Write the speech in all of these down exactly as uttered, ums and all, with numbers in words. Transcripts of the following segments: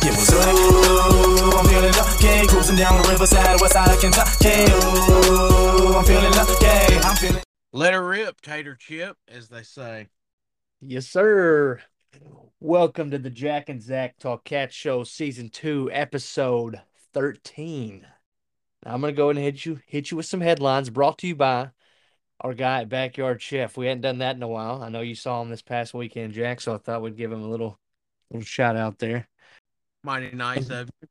like it was. Ooh, I'm feeling lucky, cruising down the riverside, west side of Kentucky. Ooh, I'm feeling lucky. I'm feeling. Let her rip, tater chip, as they say. Yes, sir. Welcome to the Jack and Zach Talk Cat Show, Season Two, Episode Thirteen. Now I'm gonna go ahead and hit you, hit you with some headlines. Brought to you by our guy at Backyard Chef. We hadn't done that in a while. I know you saw him this past weekend, Jack, so I thought we'd give him a little, little shout out there. Mighty nice of you.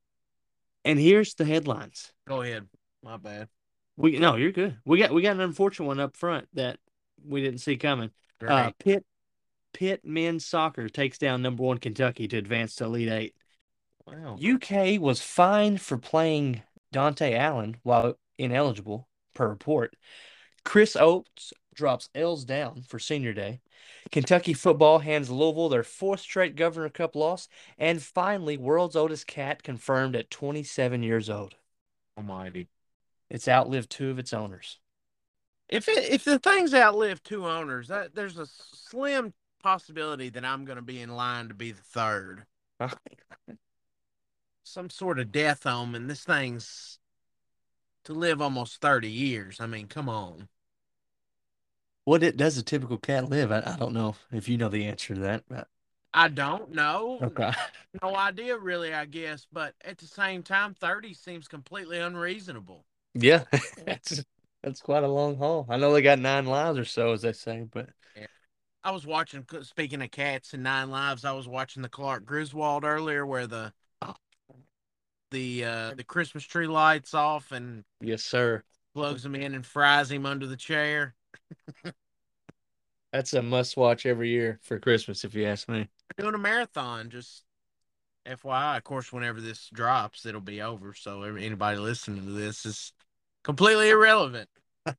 And here's the headlines. Go ahead. My bad. We no, you're good. We got we got an unfortunate one up front that we didn't see coming. Right. Uh, Pitt Pitt men's soccer takes down number one Kentucky to advance to Elite Eight. Wow. U K was fined for playing Dante Allen while ineligible, per report. Chris Oates drops L's down for senior day. Kentucky football hands Louisville their fourth straight Governor's Cup loss. And finally, world's oldest cat confirmed at twenty-seven years old. Almighty. It's outlived two of its owners. If it, if the thing's outlived two owners, that, there's a slim possibility that I'm going to be in line to be the third. Some sort of death omen. This thing's to live almost thirty years. I mean, come on. What it, does a typical cat live? I, I don't know if you know the answer to that. But... I don't know. Okay. No idea, really, I guess. But at the same time, thirty seems completely unreasonable. Yeah, that's that's quite a long haul. I know they got nine lives or so, as they say. But yeah. I was watching, speaking of cats and nine lives, I was watching the Clark Griswold earlier where the oh. the uh, the Christmas tree lights off and yes, sir, plugs him in and fries him under the chair. That's a must-watch every year for Christmas, if you ask me. Doing a marathon, just F Y I. Of course, whenever this drops, it'll be over. So anybody listening to this is completely irrelevant. All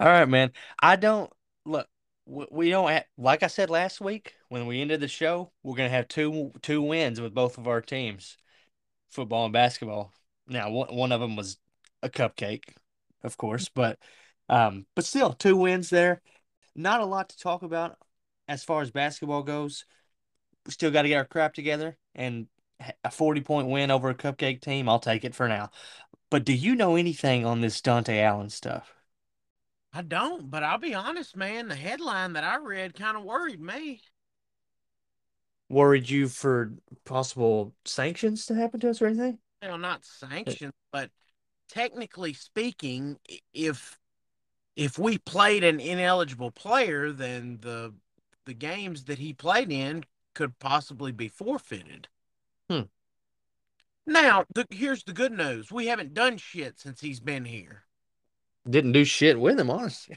right, man. I don't look. We don't have, like I said last week when we ended the show. We're gonna have two two wins with both of our teams, football and basketball. Now, one one of them was a cupcake. Of course, but um, but still, two wins there. Not a lot to talk about as far as basketball goes. We still got to get our crap together, and a forty-point win over a cupcake team, I'll take it for now. But do you know anything on this Dante Allen stuff? I don't, but I'll be honest, man. The headline that I read kind of worried me. Worried you for possible sanctions to happen to us or anything? Well, not sanctions, but... Technically speaking, if if we played an ineligible player, then the the games that he played in could possibly be forfeited. Hmm. Now, the, here's the good news. We haven't done shit since he's been here. Didn't do shit with him, honestly.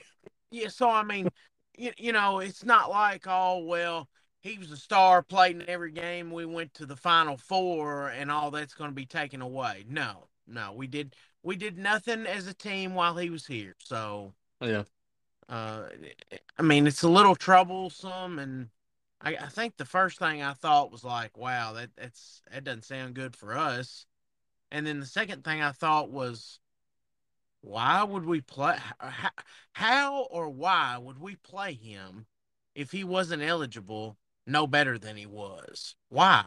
Yeah, so, I mean, you, you know, it's not like, oh, well, he was a star, played in every game. We went to the Final Four, and all that's going to be taken away. No, no, we did... We did nothing as a team while he was here, so yeah. Uh, I mean, it's a little troublesome, and I, I think the first thing I thought was like, "Wow, that that's that doesn't sound good for us." And then the second thing I thought was, "Why would we play? How, how or why would we play him if he wasn't eligible? No better than he was. Why?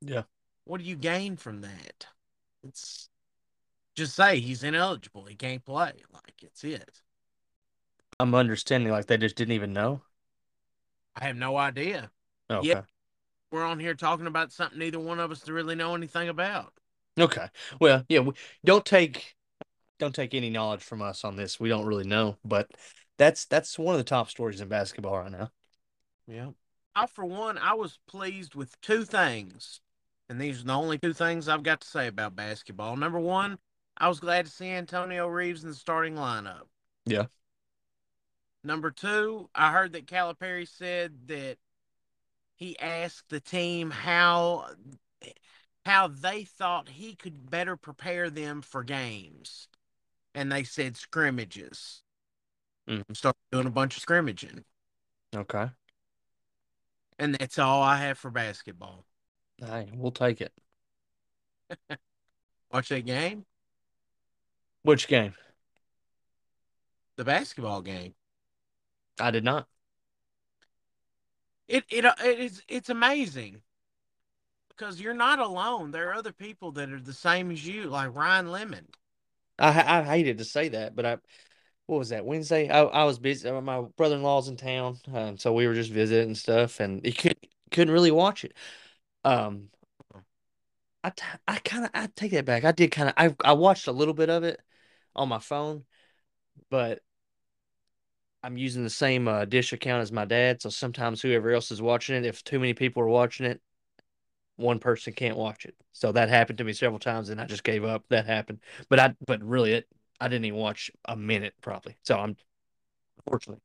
Yeah. What do you gain from that? It's." Just say he's ineligible. He can't play. Like, it's it. I'm understanding, like, they just didn't even know? I have no idea. Okay. Yet we're on here talking about something neither one of us really know anything about. Okay. Well, yeah, we, don't take don't take any knowledge from us on this. We don't really know, but that's that's one of the top stories in basketball right now. Yeah. I, for one, I was pleased with two things, and these are the only two things I've got to say about basketball. Number one, I was glad to see Antonio Reeves in the starting lineup. Yeah. Number two, I heard that Calipari said that he asked the team how how they thought he could better prepare them for games. And they said scrimmages. Mm-hmm. Started doing a bunch of scrimmaging. Okay. And that's all I have for basketball. All right, we'll take it. Watch that game. Which game? The basketball game. I did not. It it it is it's amazing. because you're not alone. There are other people that are the same as you, like Ryan Lemon. I, I hated to say that, but I, what was that, Wednesday? I, I was busy. My brother-in-law's in town, um, so we were just visiting and stuff, and you couldn't, couldn't really watch it. Um, I, t I kind of, I take that back. I did kind of, I, I watched a little bit of it on my phone, but I'm using the same uh, Dish account as my dad, so sometimes whoever else is watching it, if too many people are watching it, one person can't watch it. So that happened to me several times, and I just gave up. That happened, but I, but really, it, I didn't even watch a minute probably. So I'm, unfortunately,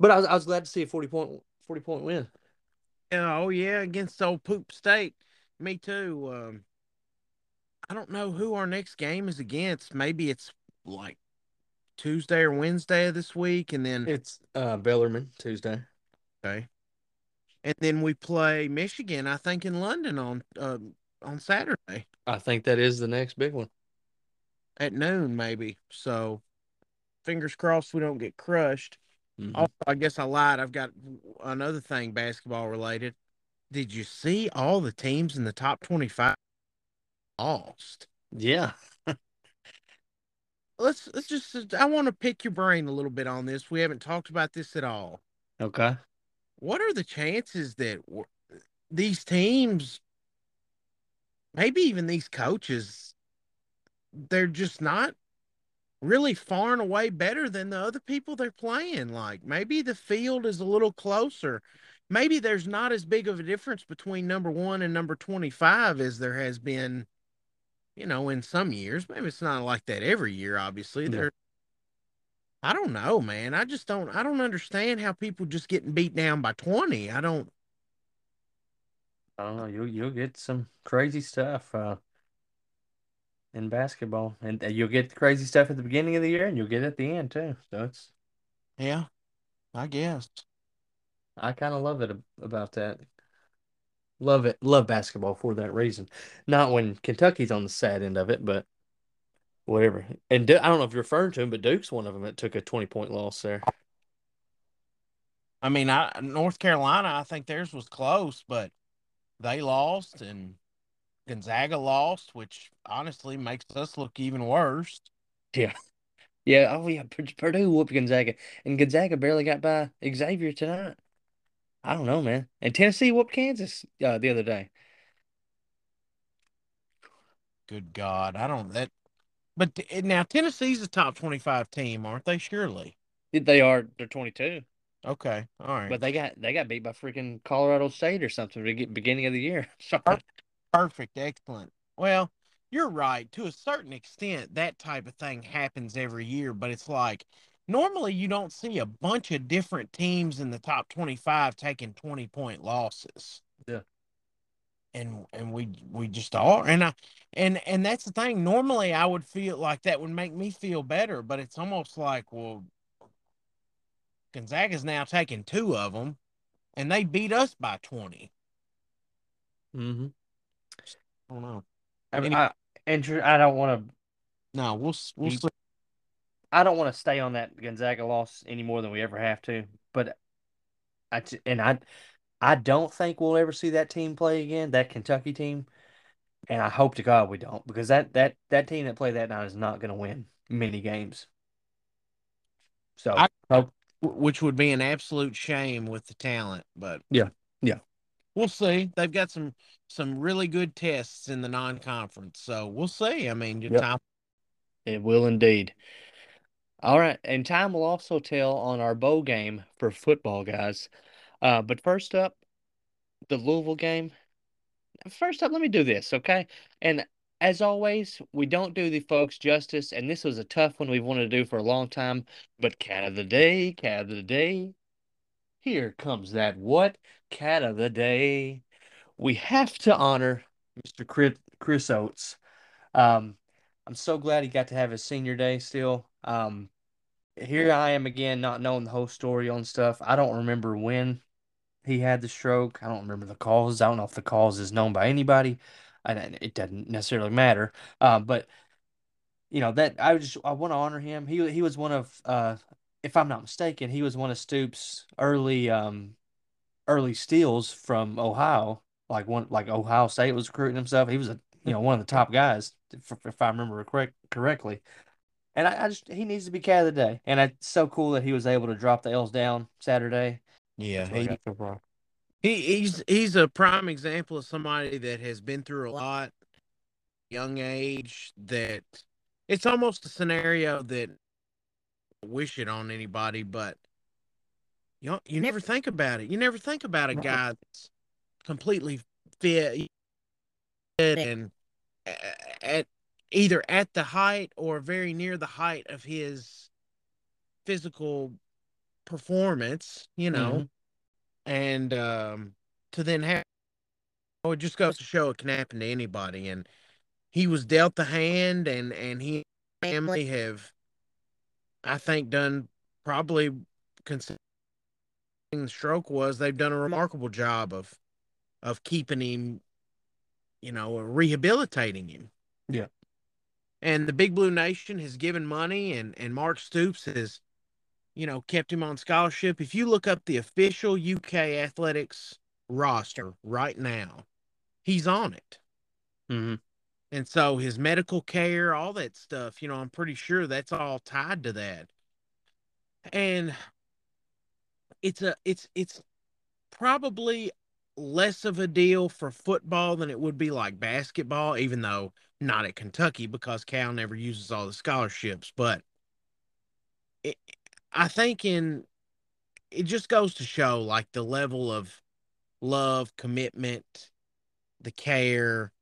but I was, I was glad to see a forty point, forty point win. Oh yeah, against old Poop State. Me too. Um, I don't know who our next game is against. Maybe it's like Tuesday or Wednesday of this week, and then it's uh, Bellarmine Tuesday. Okay. And then we play Michigan, I think, in London on uh, on Saturday. I think that is the next big one. At noon, maybe. So, fingers crossed we don't get crushed. Mm-hmm. Also, I guess I lied. I've got another thing basketball-related. Did you see all the teams in the top twenty-five lost? Yeah. let's, let's just – I want to pick your brain a little bit on this. We haven't talked about this at all. Okay. What are the chances that these teams, maybe even these coaches, they're just not really far and away better than the other people they're playing? Like, maybe the field is a little closer. Maybe there's not as big of a difference between number one and number twenty-five as there has been, you know, in some years. Maybe it's not like that every year, obviously. Yeah. There. I don't know, man. I just don't, I don't understand how people just getting beat down by twenty. I don't. I don't know. You'll, you'll get some crazy stuff uh, in basketball. And you'll get the crazy stuff at the beginning of the year, and you'll get it at the end, too. So it's. Yeah, I guess. I kind of love it about that. Love it. Love basketball for that reason. Not when Kentucky's on the sad end of it, but. Whatever. And D I don't know if you're referring to him, but Duke's one of them that took a twenty-point loss there. I mean, I, North Carolina, I think theirs was close, but they lost, and Gonzaga lost, which honestly makes us look even worse. Yeah. Yeah. Oh, yeah. Purdue whooped Gonzaga, and Gonzaga barely got by Xavier tonight. I don't know, man. And Tennessee whooped Kansas uh, the other day. Good God. I don't – that. But now Tennessee's a top twenty-five team, aren't they? Surely they are. They're twenty-two. Okay, all right. But they got they got beat by freaking Colorado State or something at the beginning of the year. Sorry. Perfect, excellent. Well, you're right to a certain extent. That type of thing happens every year, but it's like normally you don't see a bunch of different teams in the top twenty-five taking twenty-point losses. Yeah. And and we we just are, and I and and that's the thing. Normally, I would feel like that would make me feel better, but it's almost like, well, Gonzaga's now taking two of them, and they beat us by twenty. Mm-hmm. I don't know. I mean, I, I don't want to. No, we'll we'll. You, I don't want to stay on that Gonzaga loss any more than we ever have to, but I and I. I don't think we'll ever see that team play again, that Kentucky team. And I hope to God we don't, because that that, that team that played that night is not going to win many games. So, I, hope. Which would be an absolute shame with the talent. But yeah, yeah. We'll see. They've got some some really good tests in the non-conference. So, we'll see. I mean, your yep. time. It will indeed. All right. And time will also tell on our bowl game for football, guys. Uh, but first up, the Louisville game. First up, let me do this, okay? And as always, we don't do the folks justice, and this was a tough one we've wanted to do for a long time. But cat of the day, cat of the day. Here comes that what? Cat of the day. We have to honor Mister Chris, Chris Oates. Um, I'm so glad he got to have his senior day still. Um, here I am again, not knowing the whole story on stuff. I don't remember when he had the stroke. I don't remember the cause. I don't know if the cause is known by anybody, and it doesn't necessarily matter. Uh, but you know that I just I want to honor him. He he was one of, uh, if I'm not mistaken, he was one of Stoops' early um, early steals from Ohio like one like Ohio State was recruiting himself. He was a you know one of the top guys, if I remember correct correctly. And I, I just he needs to be cat of the day. And it's so cool that he was able to drop the L's down Saturday. Yeah, he, he he's he's a prime example of somebody that has been through a lot, young age. That it's almost a scenario that I wish it on anybody, but you know, you never think about it. You never think about a guy that's completely fit and at either at the height or very near the height of his physical performance, you know, mm-hmm. and um, to then have, oh, it just goes to show it can happen to anybody. And he was dealt the hand, and, and he and family have, I think, done probably, considering the stroke was, they've done a remarkable job of, of keeping him, you know, rehabilitating him. Yeah. And the Big Blue Nation has given money, and, and Mark Stoops has, you know, kept him on scholarship. If you look up the official U K athletics roster right now, he's on it. Mm-hmm. And so his medical care, all that stuff, you know, I'm pretty sure that's all tied to that. And it's a, it's, it's probably less of a deal for football than it would be like basketball, even though not at Kentucky because Cal never uses all the scholarships. But it, I think in it just goes to show like the level of love, commitment, the care,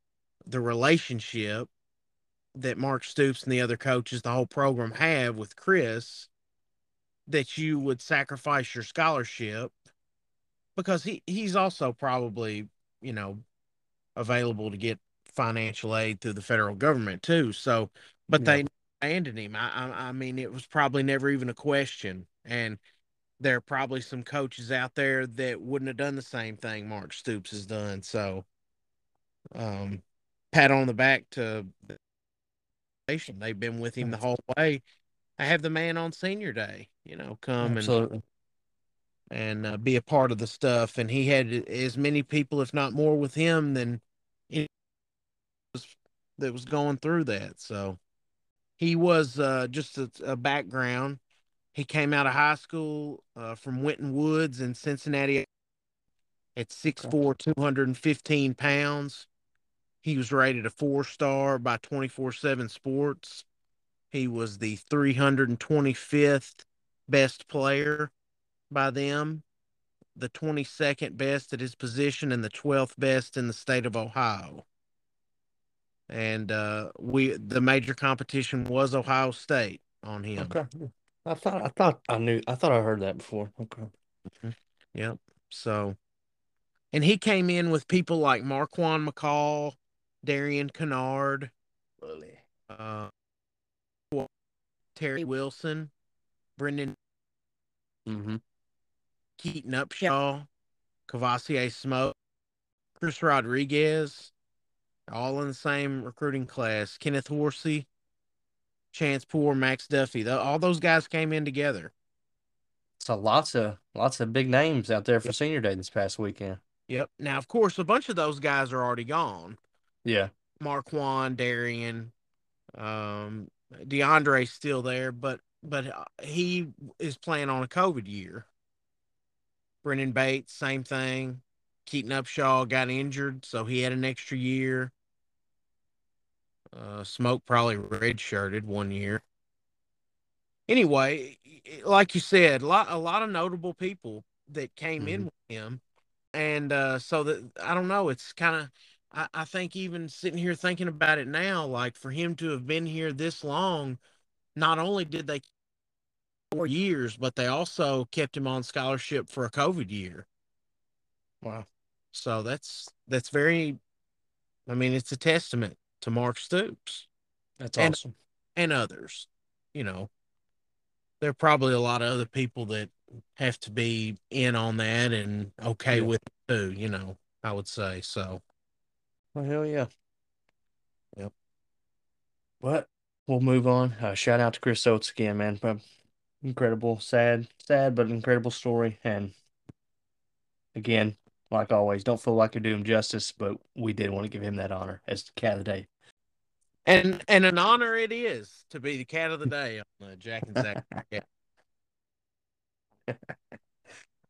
the relationship that Mark Stoops and the other coaches, the whole program have with Chris, that you would sacrifice your scholarship because he, he's also probably, you know, available to get financial aid through the federal government too. So, but yeah. they abandoned him. I, I, I mean, it was probably never even a question. And there are probably some coaches out there that wouldn't have done the same thing Mark Stoops has done. So, um, pat on the back to the nation. They've been with him the whole way. I have the man on senior day, you know, come Absolutely. and, and uh, be a part of the stuff. And he had as many people, if not more, with him than anyone that was going through that. So he was uh, just a, a background. He came out of high school uh, from Wynton Woods in Cincinnati at six foot four, two hundred fifteen pounds. He was rated a four-star by twenty-four seven Sports. He was the three hundred twenty-fifth best player by them, the twenty-second best at his position, and the twelfth best in the state of Ohio. And uh, we the major competition was Ohio State on him. Okay, I thought I thought I knew I thought I heard that before. Okay, mm-hmm. Yep. So, and he came in with people like Marquan McCall, Darian Kennard, really? uh, Terry Wilson, Brendan, mm-hmm. Keaton Upshaw, Cavassier Smoke, Chris Rodriguez, all in the same recruiting class. Kenneth Horsey, Chance Poor, Max Duffy. The, all those guys came in together. So lots of lots of big names out there for yep. senior day this past weekend. Yep. Now, of course, a bunch of those guys are already gone. Yeah. Marquan, Darian, um, DeAndre's still there, but but he is playing on a COVID year. Brendan Bates, same thing. Keaton Upshaw got injured, so he had an extra year. Uh, Smoke probably redshirted one year. Anyway, like you said, a lot, a lot of notable people that came mm-hmm. in with him. And uh, so, that I don't know, it's kind of, I, I think even sitting here thinking about it now, like for him to have been here this long, not only did they four years, but they also kept him on scholarship for a COVID year. Wow. So that's, that's very, I mean, it's a testament to Mark Stoops. That's and, awesome. And others, you know. There are probably a lot of other people that have to be in on that and okay yeah. with it too, you know, I would say. So, well, hell yeah. Yep. But we'll move on. Uh, shout out to Chris Oates again, man. Incredible, sad, sad, but incredible story. And again, like always. Don't feel like I do him justice, but we did want to give him that honor as the cat of the day. And and an honor it is to be the cat of the day on the Jack and Zach Cat.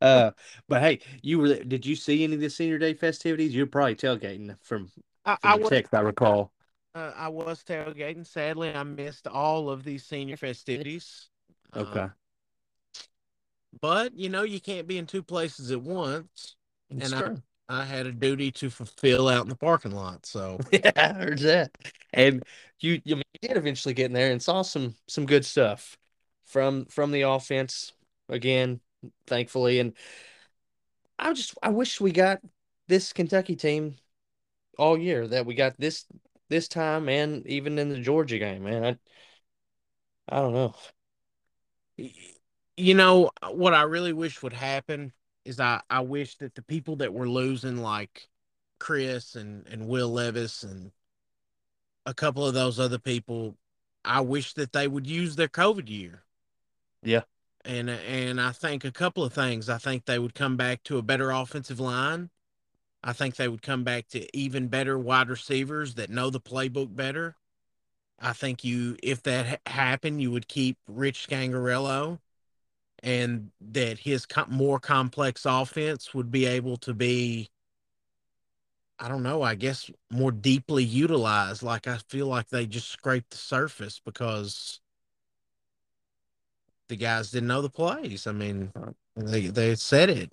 Uh, but hey, you were. Did you see any of the senior day festivities? You're probably tailgating from, from I, I the text was, I recall. Uh, I was tailgating. Sadly, I missed all of these senior festivities. Okay. Uh, but you know, you can't be in two places at once. That's and true. I, I had a duty to fulfill out in the parking lot. So yeah, I heard that. And you, you did eventually get in there and saw some some good stuff from from the offense again. Thankfully, and I just I wish we got this Kentucky team all year that we got this this time, and even in the Georgia game, man. I I don't know. You know what I really wish would happen is I I wish that the people that were losing, like Chris and and Will Levis and a couple of those other people, I wish that they would use their COVID year. Yeah. And and I think a couple of things. I think they would come back to a better offensive line. I think they would come back to even better wide receivers that know the playbook better. I think you, if that ha- happened, you would keep Rich Gangarello, and that his com- more complex offense would be able to be, I don't know, I guess more deeply utilized. Like I feel like they just scraped the surface because the guys didn't know the plays. I mean, they they said it.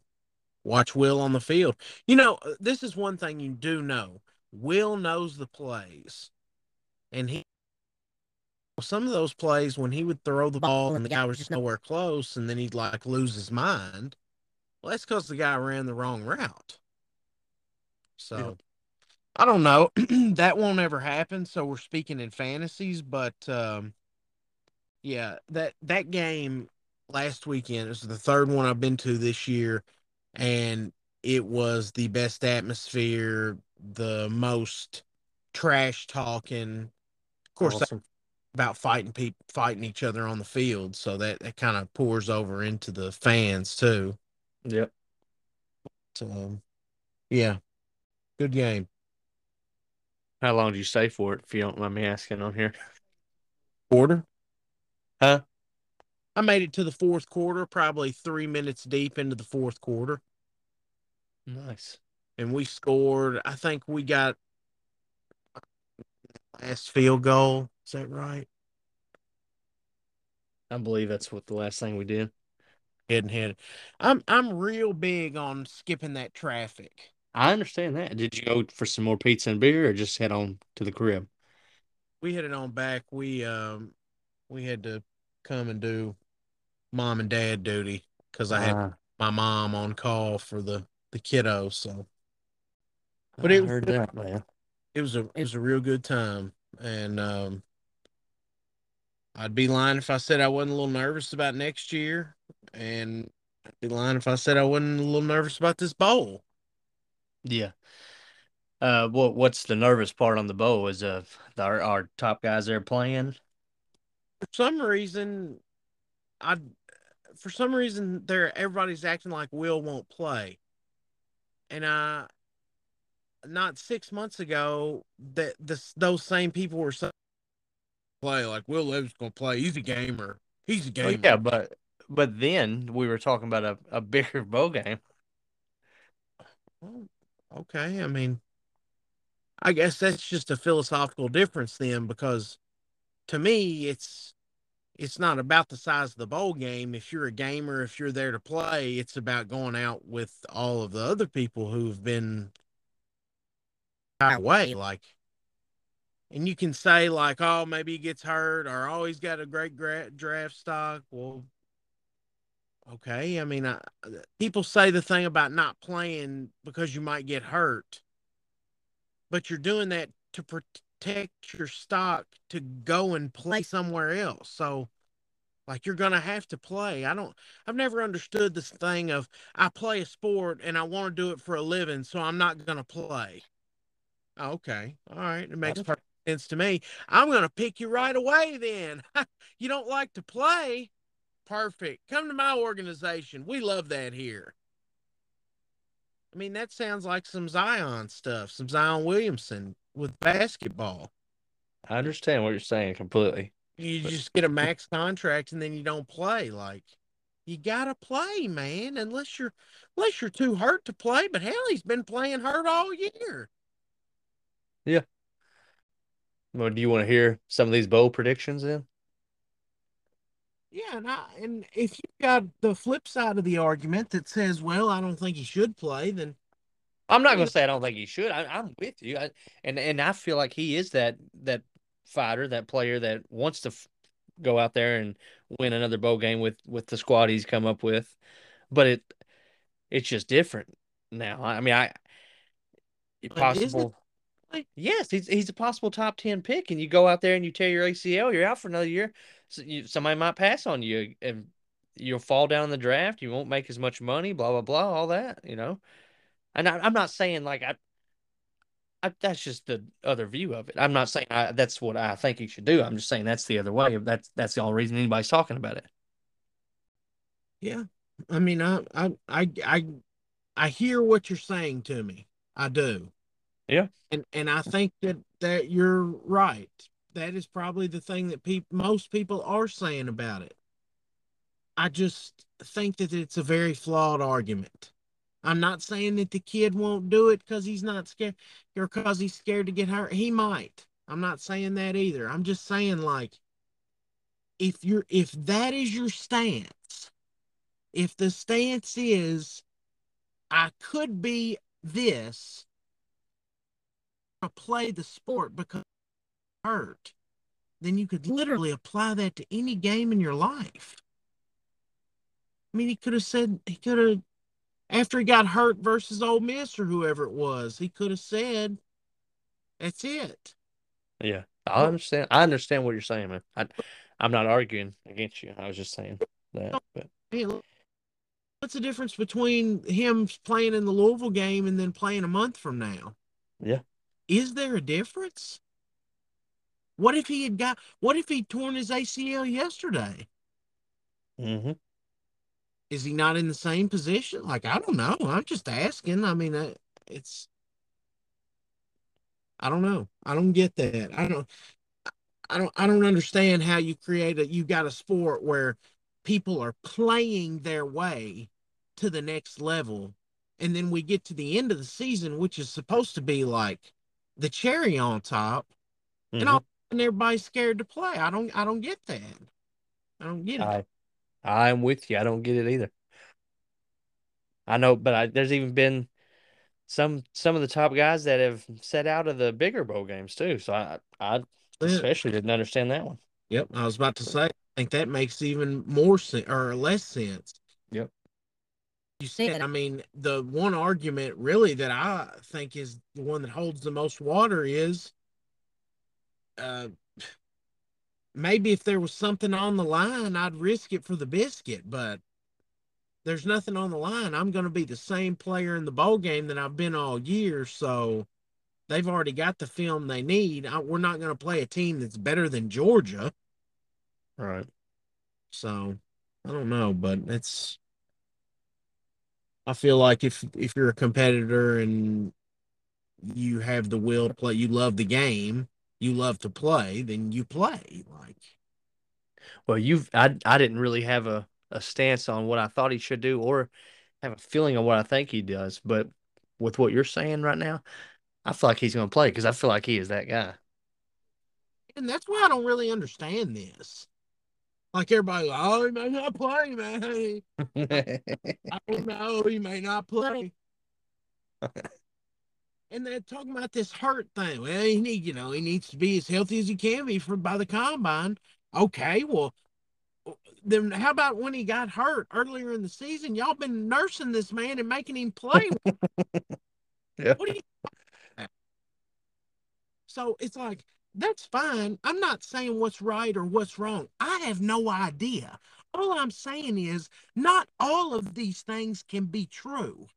Watch Will on the field. You know, this is one thing you do know. Will knows the plays. And he, some of those plays when he would throw the ball and the guy was just nowhere close and then he'd like lose his mind. Well, that's because the guy ran the wrong route. So, yeah. I don't know. That won't ever happen. So we're speaking in fantasies, but, um, yeah, that, that game last weekend is the third one I've been to this year, and it was the best atmosphere, the most trash talking. Of course, awesome. About fighting people, fighting each other on the field, so that, that kind of pours over into the fans too. Yep. So, um, yeah, good game. How long did you stay for it, if you don't mind me asking on here? Quarter? Huh? I made it to the fourth quarter, probably three minutes deep into the fourth quarter. Nice. And we scored, I think we got last field goal. Is that right? I believe that's what the last thing we did. Head and head. I'm I'm real big on skipping that traffic. I understand that. Did you go for some more pizza and beer or just head on to the crib? We headed on back. We um we had to come and do mom and dad duty because I had uh, my mom on call for the, the kiddo. So, but I it heard was, that, man. It was a it was a real good time, and um, I'd be lying if I said I wasn't a little nervous about next year, and I'd be lying if I said I wasn't a little nervous about this bowl. Yeah. Uh, what what's the nervous part on the bowl is uh our our top guys there playing. For some reason, I, for some reason, there everybody's acting like Will won't play, and I, not six months ago, that this those same people were saying, play like Will Levis gonna play. He's a gamer. He's a gamer. Well, yeah, but but then we were talking about a, a bigger bowl game. Well, okay, I mean, I guess that's just a philosophical difference then, because to me, it's. It's not about the size of the bowl game. If you're a gamer, if you're there to play, it's about going out with all of the other people who've been away. Like, and you can say like, oh, maybe he gets hurt or oh, he's got a great gra- draft stock. Well, okay. I mean, I, people say the thing about not playing because you might get hurt, but you're doing that to protect. protect your stock to go and play somewhere else. So like, you're going to have to play. I don't, I've never understood this thing of I play a sport and I want to do it for a living. So I'm not going to play. Okay. All right. It makes perfect sense to me. I'm going to pick you right away. Then you don't like to play. Perfect. Come to my organization. We love that here. I mean, that sounds like some Zion stuff, some Zion Williamson with basketball. I understand what you're saying completely. You but... just get a max contract and then you don't play. Like, you gotta play, man, unless you're unless you're too hurt to play. But hell, he's been playing hurt all year. Yeah. Well, do you want to hear some of these bowl predictions then? Yeah, and, I, and if you've got the flip side of the argument that says, well, I don't think he should play, then... I'm not going to say I don't think he should. I, I'm with you. I, and and I feel like he is that that fighter, that player that wants to f- go out there and win another bowl game with, with the squad he's come up with. But it it's just different now. I mean, I... possible. Yes, he's he's a possible top ten pick, and you go out there and you tear your A C L, you're out for another year. So you, somebody might pass on you, and you'll fall down in the draft. You won't make as much money, blah blah blah, all that, you know. And I, I'm not saying like I, I, that's just the other view of it. I'm not saying I, that's what I think he should do. I'm just saying that's the other way. That's that's the only reason anybody's talking about it. Yeah, I mean, I I I I, I hear what you're saying to me. I do. Yeah, and and I think that, that you're right. That is probably the thing that pe- most people are saying about it. I just think that it's a very flawed argument. I'm not saying that the kid won't do it because he's not scared or because he's scared to get hurt. He might. I'm not saying that either. I'm just saying, like, if you're if that is your stance, if the stance is I could be this. Play the sport because you're hurt, then you could literally apply that to any game in your life. I mean, he could have said, he could have, after he got hurt versus Ole Miss or whoever it was, he could have said, that's it. Yeah, I understand. I understand what you're saying, man. I, I'm not arguing against you. I was just saying that. But. What's the difference between him playing in the Louisville game and then playing a month from now? Yeah. Is there a difference? What if he had got, what if he'd torn his A C L yesterday? Mm-hmm. Is he not in the same position? Like, I don't know. I'm just asking. I mean, it's, I don't know. I don't get that. I don't, I don't, I don't understand how you create a, you got a sport where people are playing their way to the next level. And then we get to the end of the season, which is supposed to be like, the cherry on top, mm-hmm. and all and everybody's scared to play. I don't, I don't get that. I don't get it. I, I'm with you. I don't get it either. I know, but I, there's even been some some of the top guys that have set out of the bigger bowl games too. So I, I especially didn't understand that one. Yep, I was about to say. I think that makes even more sense or less sense. Yep. You said, I mean, the one argument really that I think is the one that holds the most water is uh, maybe if there was something on the line, I'd risk it for the biscuit, but there's nothing on the line. I'm going to be the same player in the bowl game that I've been all year, so they've already got the film they need. I, we're not going to play a team that's better than Georgia. Right. So, I don't know, but it's... I feel like if, if you're a competitor and you have the will to play, you love the game, you love to play, then you play. Like, well, you've I I didn't really have a, a stance on what I thought he should do or have a feeling on what I think he does. But with what you're saying right now, I feel like he's going to play because I feel like he is that guy. And that's why I don't really understand this. Like everybody, like, oh, he may not play, man. I don't know, he may not play. And they're talking about this hurt thing. Well, he need, you know, he needs to be as healthy as he can be for by the combine. Okay, well, then how about when he got hurt earlier in the season? Y'all been nursing this man and making him play. Yeah. What do you? So it's like. That's fine. I'm not saying what's right or what's wrong. I have no idea. All I'm saying is not all of these things can be true.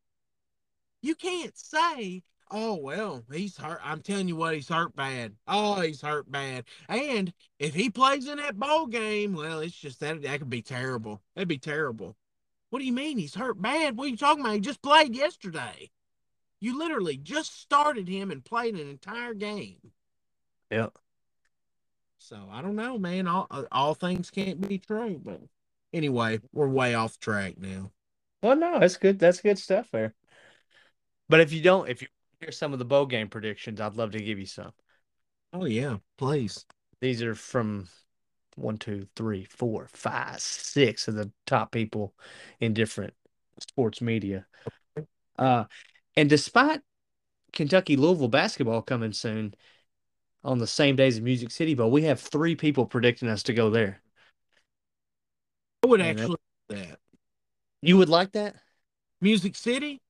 You can't say, oh, well, he's hurt. I'm telling you what, he's hurt bad. Oh, he's hurt bad. And if he plays in that bowl game, well, it's just that that could be terrible. That'd be terrible. What do you mean he's hurt bad? What are you talking about? He just played yesterday. You literally just started him and played an entire game. Yep. So, I don't know, man. All, all things can't be true. But anyway, we're way off track now. Well, no, that's good. That's good stuff there. But if you don't, if you hear some of the bowl game predictions, I'd love to give you some. Oh, yeah, please. These are from one, two, three, four, five, six of the top people in different sports media. Uh, and despite Kentucky-Louisville basketball coming soon, on the same days of Music City Bowl, we have three people predicting us to go there. I would actually you know? like that. You would like that? Music City?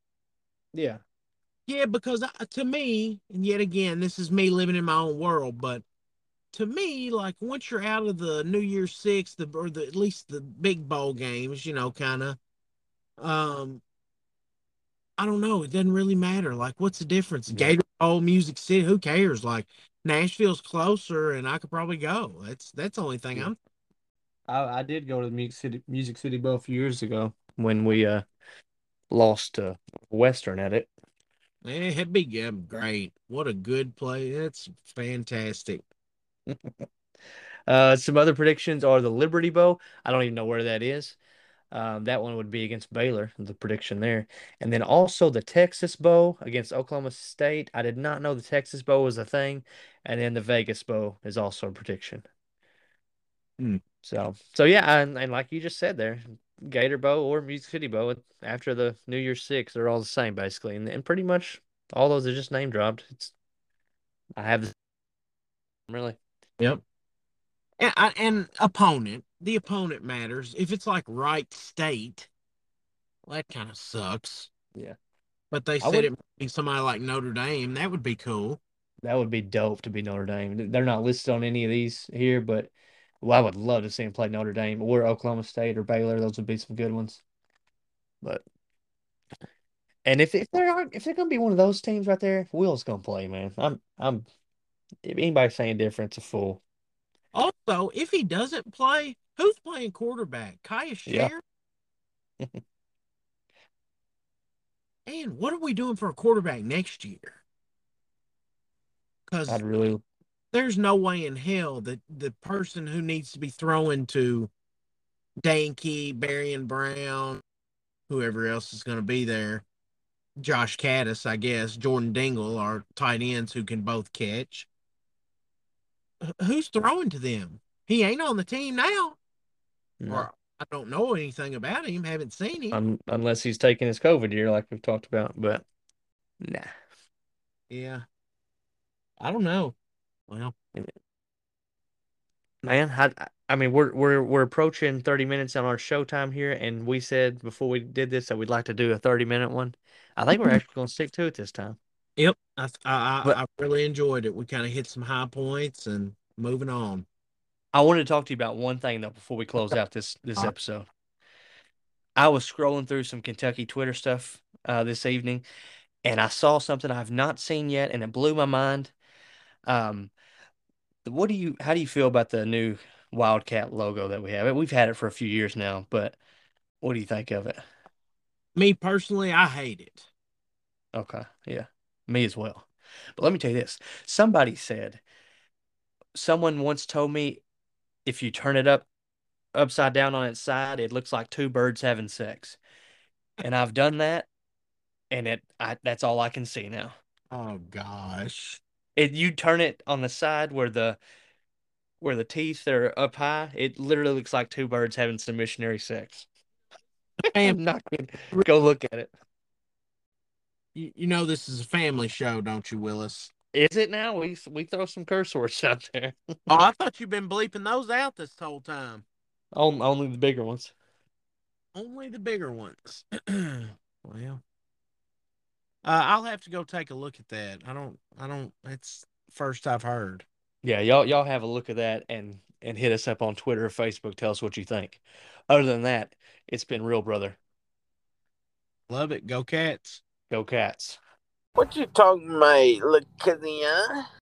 Yeah. Yeah, because I, to me, and yet again, this is me living in my own world, but to me, like, once you're out of the New Year's Six, the, or the, at least the big bowl games, you know, kind of, um, I don't know. It doesn't really matter. Like, what's the difference? Gator Bowl, Music City, who cares? Like, Nashville's closer, and I could probably go. That's that's the only thing I'm. I, I did go to the Music City Music City Bowl a few years ago when we uh lost to uh, Western at it. Yeah, it'd be great. What a good play! That's fantastic. uh, some other predictions are the Liberty Bowl. I don't even know where that is. Um, that one would be against Baylor, the prediction there. And then also the Texas Bowl against Oklahoma State. I did not know the Texas Bowl was a thing. And then the Vegas Bowl is also a prediction. Mm. So, so yeah, and, and like you just said there, Gator Bowl or Music City Bowl after the New Year's Six, they're all the same basically. And, and pretty much all those are just name dropped. It's I have this, really. Yep. And, and opponent, the opponent matters. If it's like Wright State, well, that kind of sucks. Yeah. But they said would, it might be somebody like Notre Dame. That would be cool. That would be dope to be Notre Dame. They're not listed on any of these here, but well, I would love to see them play Notre Dame or Oklahoma State or Baylor. Those would be some good ones. But and if if there aren't if they're gonna be one of those teams right there, Will's gonna play, man. I'm I'm if anybody saying different, it's a fool. Also, if he doesn't play, who's playing quarterback? Cavassier? Yeah. And what are we doing for a quarterback next year? Because really... there's no way in hell that the person who needs to be throwing to Danke, Barry and Brown, whoever else is going to be there, Josh Caddis, I guess, Jordan Dingle are tight ends who can both catch. Who's throwing to them? He ain't on the team now. No. Or I don't know anything about him. Haven't seen him. Um, unless he's taking his COVID year like we've talked about, but nah. Yeah. I don't know. Well, man, I, I mean, we're, we're, we're approaching thirty minutes on our show time here, and we said before we did this that we'd like to do a thirty-minute one. I think we're actually going to stick to it this time. Yep, I I, but, I really enjoyed it. We kind of hit some high points and moving on. I wanted to talk to you about one thing, though, before we close out this, this episode. I was scrolling through some Kentucky Twitter stuff uh, this evening, and I saw something I've not seen yet, and it blew my mind. Um, what do you? How do you feel about the new Wildcat logo that we have? We've had it for a few years now, but what do you think of it? Me, personally, I hate it. Okay, yeah. Me as well. But let me tell you this. Somebody said, someone once told me if you turn it up upside down on its side, it looks like two birds having sex. And I've done that, and it I, that's all I can see now. Oh, gosh. If you turn it on the side where the where the teeth are up high, it literally looks like two birds having some missionary sex. I am not going to go look at it. You know this is a family show, don't you, Willis? Is it now? We we throw some curse words out there. Oh, I thought you've been bleeping those out this whole time. Only, only the bigger ones. Only the bigger ones. Well, uh, I'll have to go take a look at that. I don't. I don't. It's first I've heard. Yeah, y'all y'all have a look at that and and hit us up on Twitter or Facebook. Tell us what you think. Other than that, it's been real, brother. Love it. Go Cats. Go Cats. What you talking about, LaCazia?